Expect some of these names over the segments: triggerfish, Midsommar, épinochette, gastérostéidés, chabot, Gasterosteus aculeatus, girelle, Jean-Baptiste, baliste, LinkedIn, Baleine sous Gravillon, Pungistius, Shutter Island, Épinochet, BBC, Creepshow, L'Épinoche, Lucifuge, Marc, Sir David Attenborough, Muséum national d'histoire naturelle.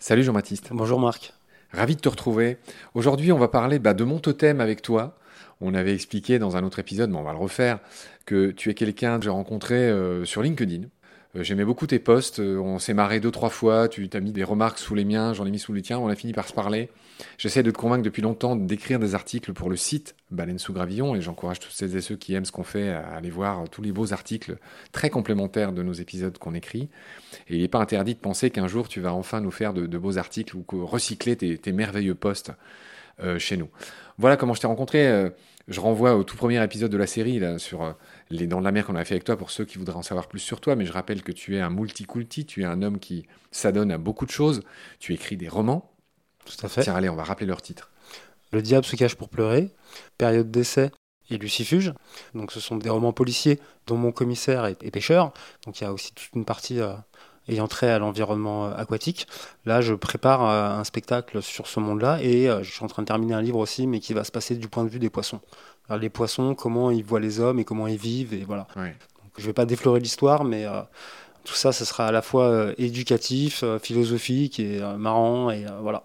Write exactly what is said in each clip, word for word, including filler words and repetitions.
Salut Jean-Baptiste. Bonjour Marc. Ravi de te retrouver. Aujourd'hui, on va parler bah, de mon totem avec toi. On avait expliqué dans un autre épisode, mais on va le refaire, que tu es quelqu'un que j'ai rencontré euh, sur LinkedIn. Euh, j'aimais beaucoup tes posts. Euh, on s'est marré deux, trois fois. Tu as mis des remarques sous les miens, j'en ai mis sous les tiens. On a fini par se parler. J'essaie de te convaincre depuis longtemps d'écrire des articles pour le site Baleine sous Gravillon. Et j'encourage toutes celles et ceux qui aiment ce qu'on fait à aller voir tous les beaux articles très complémentaires de nos épisodes qu'on écrit. Et il n'est pas interdit de penser qu'un jour, tu vas enfin nous faire de, de beaux articles ou recycler tes, tes merveilleux posts euh, chez nous. Voilà comment je t'ai rencontré. Euh, Je renvoie au tout premier épisode de la série, là, sur les Dents de la Mer qu'on a fait avec toi, pour ceux qui voudraient en savoir plus sur toi. Mais je rappelle que tu es un multiculti, tu es un homme qui s'adonne à beaucoup de choses. Tu écris des romans. Tout à fait. Tiens, allez, on va rappeler leur titre. Le diable se cache pour pleurer, Période d'essai et Lucifuge. Donc, ce sont des romans policiers dont mon commissaire est pêcheur. Donc, il y a aussi toute une partie euh, ayant trait à l'environnement euh, aquatique. Là, je prépare euh, un spectacle sur ce monde-là et euh, je suis en train de terminer un livre aussi, mais qui va se passer du point de vue des poissons. Alors, les poissons, comment ils voient les hommes et comment ils vivent, et voilà. Oui. Donc, je ne vais pas déflorer l'histoire, mais euh, tout ça, ça sera à la fois euh, éducatif, euh, philosophique et euh, marrant, et euh, voilà.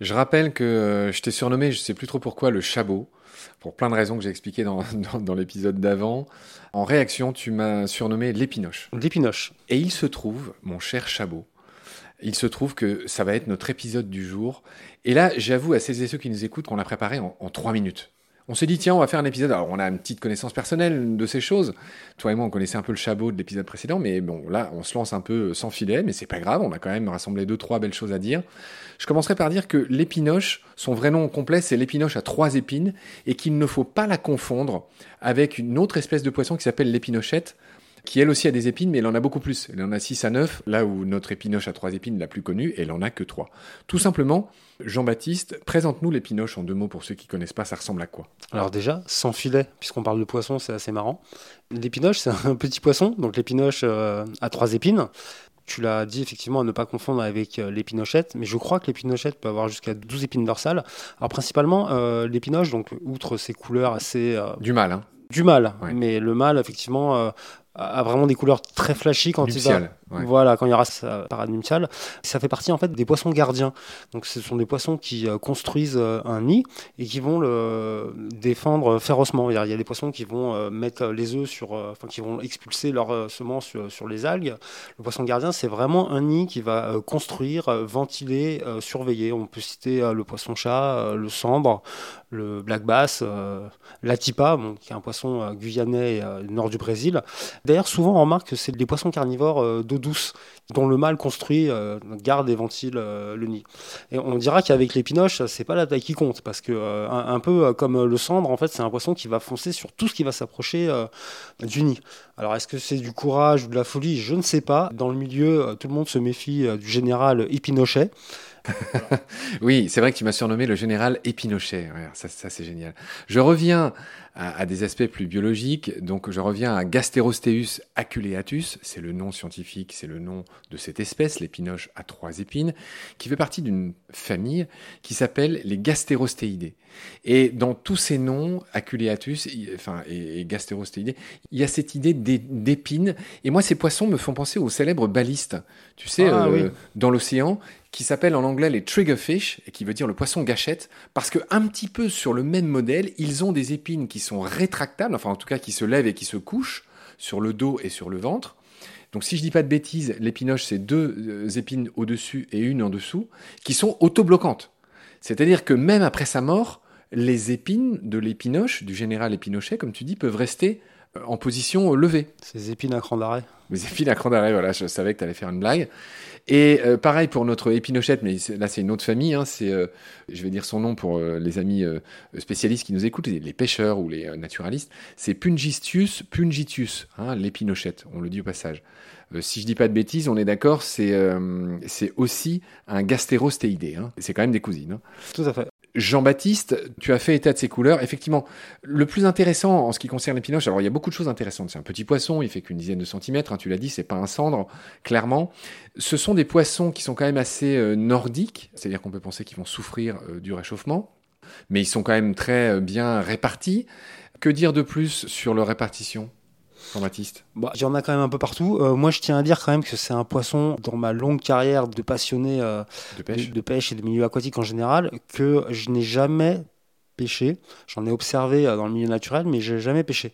Je rappelle que euh, je t'ai surnommé, je ne sais plus trop pourquoi, le Chabot, pour plein de raisons que j'ai expliquées dans, dans, dans l'épisode d'avant. En réaction, tu m'as surnommé l'Épinoche. L'Épinoche. Et il se trouve, mon cher Chabot, il se trouve que ça va être notre épisode du jour. Et là, j'avoue à celles et ceux qui nous écoutent qu'on l'a préparé en, en trois minutes. On s'est dit, tiens, on va faire un épisode. Alors, on a une petite connaissance personnelle de ces choses. Toi et moi, on connaissait un peu le Chabot de l'épisode précédent, mais bon, là, on se lance un peu sans filet, mais c'est pas grave. On a quand même rassemblé deux, trois belles choses à dire. Je commencerai par dire que l'épinoche, son vrai nom complet, c'est l'épinoche à trois épines, et qu'il ne faut pas la confondre avec une autre espèce de poisson qui s'appelle l'épinochette, qui elle aussi a des épines, mais elle en a beaucoup plus. Elle en a six à neuf, là où notre épinoche à trois épines la plus connue, elle en a que trois. Tout simplement, Jean-Baptiste, présente-nous l'épinoche en deux mots pour ceux qui ne connaissent pas, ça ressemble à quoi ? Alors déjà, sans filet, puisqu'on parle de poisson, c'est assez marrant. L'épinoche, c'est un petit poisson, donc l'épinoche euh, à trois épines. Tu l'as dit effectivement à ne pas confondre avec l'épinochette, mais je crois que l'épinochette peut avoir jusqu'à douze épines dorsales. Alors principalement, euh, l'épinoche, donc outre ses couleurs assez... Euh, du mâle, hein ? Du mâle, ouais. Mais le mâle, effectivement... Euh, a vraiment des couleurs très flashy quand nuptiale, il va, ouais. Voilà, quand il y aura sa parade nuptiale. Ça fait partie en fait des poissons gardiens. Donc ce sont des poissons qui euh, construisent euh, un nid et qui vont le défendre férocement. Il y a des poissons qui vont euh, mettre les œufs sur, euh, enfin qui vont expulser leurs euh, semences sur, sur les algues. Le poisson gardien, c'est vraiment un nid qui va euh, construire, euh, ventiler, euh, surveiller. On peut citer euh, le poisson chat, euh, le sambre, le black bass, euh, l'atipa, bon, qui est un poisson euh, guyanais euh, du nord du Brésil. D'ailleurs, souvent, on remarque que c'est des poissons carnivores euh, d'eau douce, dont le mâle construit, euh, garde et ventile euh, le nid. Et on dira qu'avec l'épinoche, c'est pas la taille qui compte, parce que euh, un, un peu comme le sambre, en fait, c'est un poisson qui va foncer sur tout ce qui va s'approcher euh, du nid. Alors, est-ce que c'est du courage ou de la folie ? Je ne sais pas. Dans le milieu, tout le monde se méfie euh, du général Épinochet. Oui, c'est vrai que tu m'as surnommé le général Épinochet. Ouais, ça, ça, c'est génial. Je reviens à, à des aspects plus biologiques. Donc, je reviens à Gasterosteus aculeatus. C'est le nom scientifique, c'est le nom de cette espèce, l'épinoche à trois épines, qui fait partie d'une famille qui s'appelle les gastérostéidés. Et dans tous ces noms, aculeatus y, enfin, et, et gastérosteidés, il y a cette idée d'épines. Et moi, ces poissons me font penser aux célèbres balistes. Tu sais, ah, euh, oui. Dans l'océan, qui s'appellent en anglais les triggerfish, et qui veut dire le poisson gâchette, parce qu'un petit peu sur le même modèle, ils ont des épines qui sont rétractables, enfin en tout cas qui se lèvent et qui se couchent sur le dos et sur le ventre. Donc si je dis pas de bêtises, l'épinoche, c'est deux épines au-dessus et une en dessous, qui sont autobloquantes. C'est-à-dire que même après sa mort, les épines de l'épinoche, du général Épinochet, comme tu dis, peuvent rester en position levée. Ces épines à cran d'arrêt. Les épines à cran d'arrêt, voilà, je savais que tu allais faire une blague. Et euh, pareil pour notre épinochette, mais là c'est une autre famille, hein, c'est, euh, je vais dire son nom pour euh, les amis euh, spécialistes qui nous écoutent, les, les pêcheurs ou les euh, naturalistes, c'est Pungistius, Pungistius, hein, l'épinochette, on le dit au passage. Euh, si je dis pas de bêtises, on est d'accord, c'est, euh, c'est aussi un gastérosteidé, hein, c'est quand même des cousines. Hein. Tout à fait. Jean-Baptiste, tu as fait état de ses couleurs. Effectivement, le plus intéressant en ce qui concerne l'épinoche, alors il y a beaucoup de choses intéressantes. C'est un petit poisson, il fait qu'une dizaine de centimètres, hein, tu l'as dit, c'est pas un cendre, clairement. Ce sont des poissons qui sont quand même assez euh, nordiques, c'est-à-dire qu'on peut penser qu'ils vont souffrir euh, du réchauffement, mais ils sont quand même très euh, bien répartis. Que dire de plus sur leur répartition, Jean-Baptiste ? Bah, il y en a quand même un peu partout. Euh, moi, je tiens à dire quand même que c'est un poisson, dans ma longue carrière de passionné euh, de, pêche. De, de pêche et de milieu aquatique en général, que je n'ai jamais pêché. J'en ai observé euh, dans le milieu naturel, mais je n'ai jamais pêché.